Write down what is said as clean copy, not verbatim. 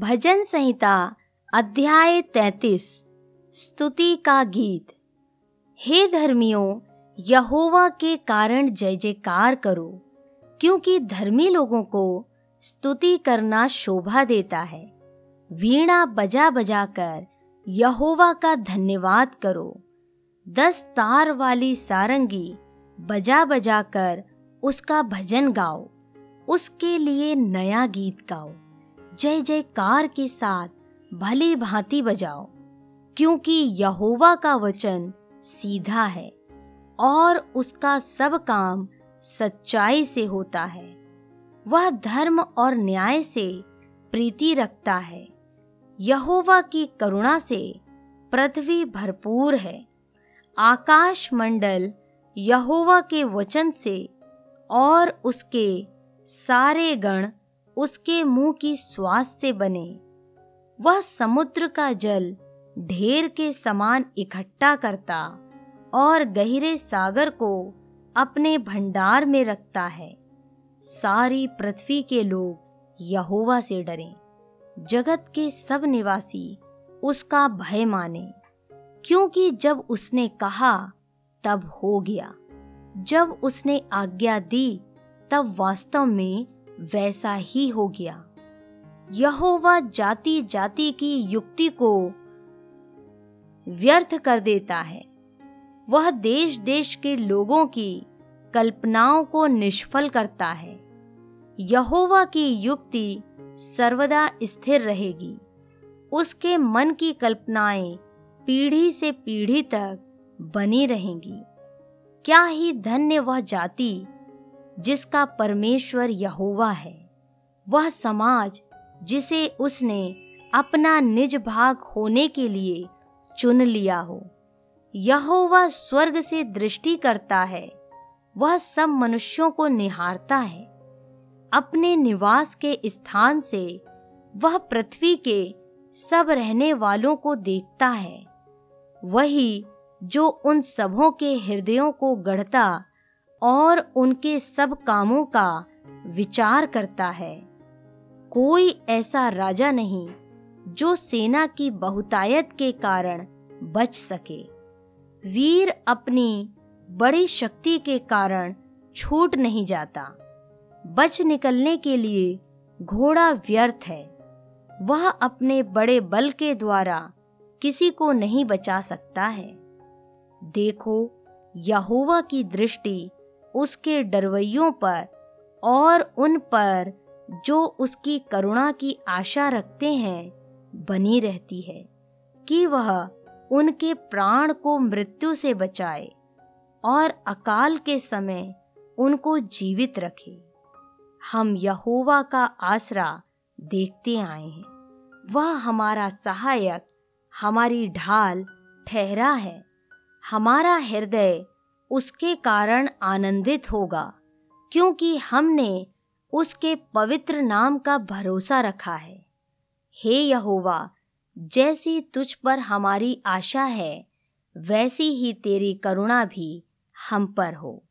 भजन संहिता अध्याय 33 स्तुति का गीत। हे धर्मियों, यहोवा के कारण जय जयकार करो, क्योंकि धर्मी लोगों को स्तुति करना शोभा देता है। वीणा बजा बजा कर यहोवा का धन्यवाद करो। 10 तार वाली सारंगी बजा बजा कर उसका भजन गाओ, उसके लिए नया गीत गाओ, जय जयकार के साथ भली भांति बजाओ। क्योंकि यहोवा का वचन सीधा है और उसका सब काम सच्चाई से होता है। वह धर्म और न्याय से प्रीति रखता है। यहोवा की करुणा से पृथ्वी भरपूर है। आकाश मंडल यहोवा के वचन से और उसके सारे गण उसके मुंह की श्वास से बने। वह समुद्र का जल ढेर के समान इकट्ठा करता और गहरे सागर को अपने भंडार में रखता है। सारी पृथ्वी के लोग यहोवा से डरें, जगत के सब निवासी उसका भय माने। क्योंकि जब उसने कहा तब हो गया, जब उसने आज्ञा दी तब वास्तव में वैसा ही हो गया। यहोवा जाति जाति की युक्ति को व्यर्थ कर देता है। वह देश देश के लोगों की कल्पनाओं को निष्फल करता है। यहोवा की युक्ति सर्वदा स्थिर रहेगी। उसके मन की कल्पनाएं पीढ़ी से पीढ़ी तक बनी रहेंगी। क्या ही धन्य वह जाति जिसका परमेश्वर यहोवा है, वह समाज जिसे उसने अपना निज भाग होने के लिए चुन लिया हो। यहोवा स्वर्ग से दृष्टि करता है, वह सब मनुष्यों को निहारता है। अपने निवास के स्थान से वह पृथ्वी के सब रहने वालों को देखता है। वही जो उन सबों के हृदयों को गढ़ता और उनके सब कामों का विचार करता है। कोई ऐसा राजा नहीं जो सेना की बहुतायत के कारण बच सके। वीर अपनी बड़ी शक्ति के कारण छूट नहीं जाता। बच निकलने के लिए घोड़ा व्यर्थ है। वह अपने बड़े बल के द्वारा किसी को नहीं बचा सकता है। देखो, यहोवा की दृष्टि उसके डरवैयों पर और उन पर जो उसकी करुणा की आशा रखते हैं बनी रहती है, कि वह उनके प्राण को मृत्यु से बचाए और अकाल के समय उनको जीवित रखे। हम यहोवा का आसरा देखते आए हैं। वह हमारा सहायक, हमारी ढाल ठहरा है। हमारा हृदय उसके कारण आनंदित होगा, क्योंकि हमने उसके पवित्र नाम का भरोसा रखा है। हे यहोवा, जैसी तुझ पर हमारी आशा है, वैसी ही तेरी करुणा भी हम पर हो।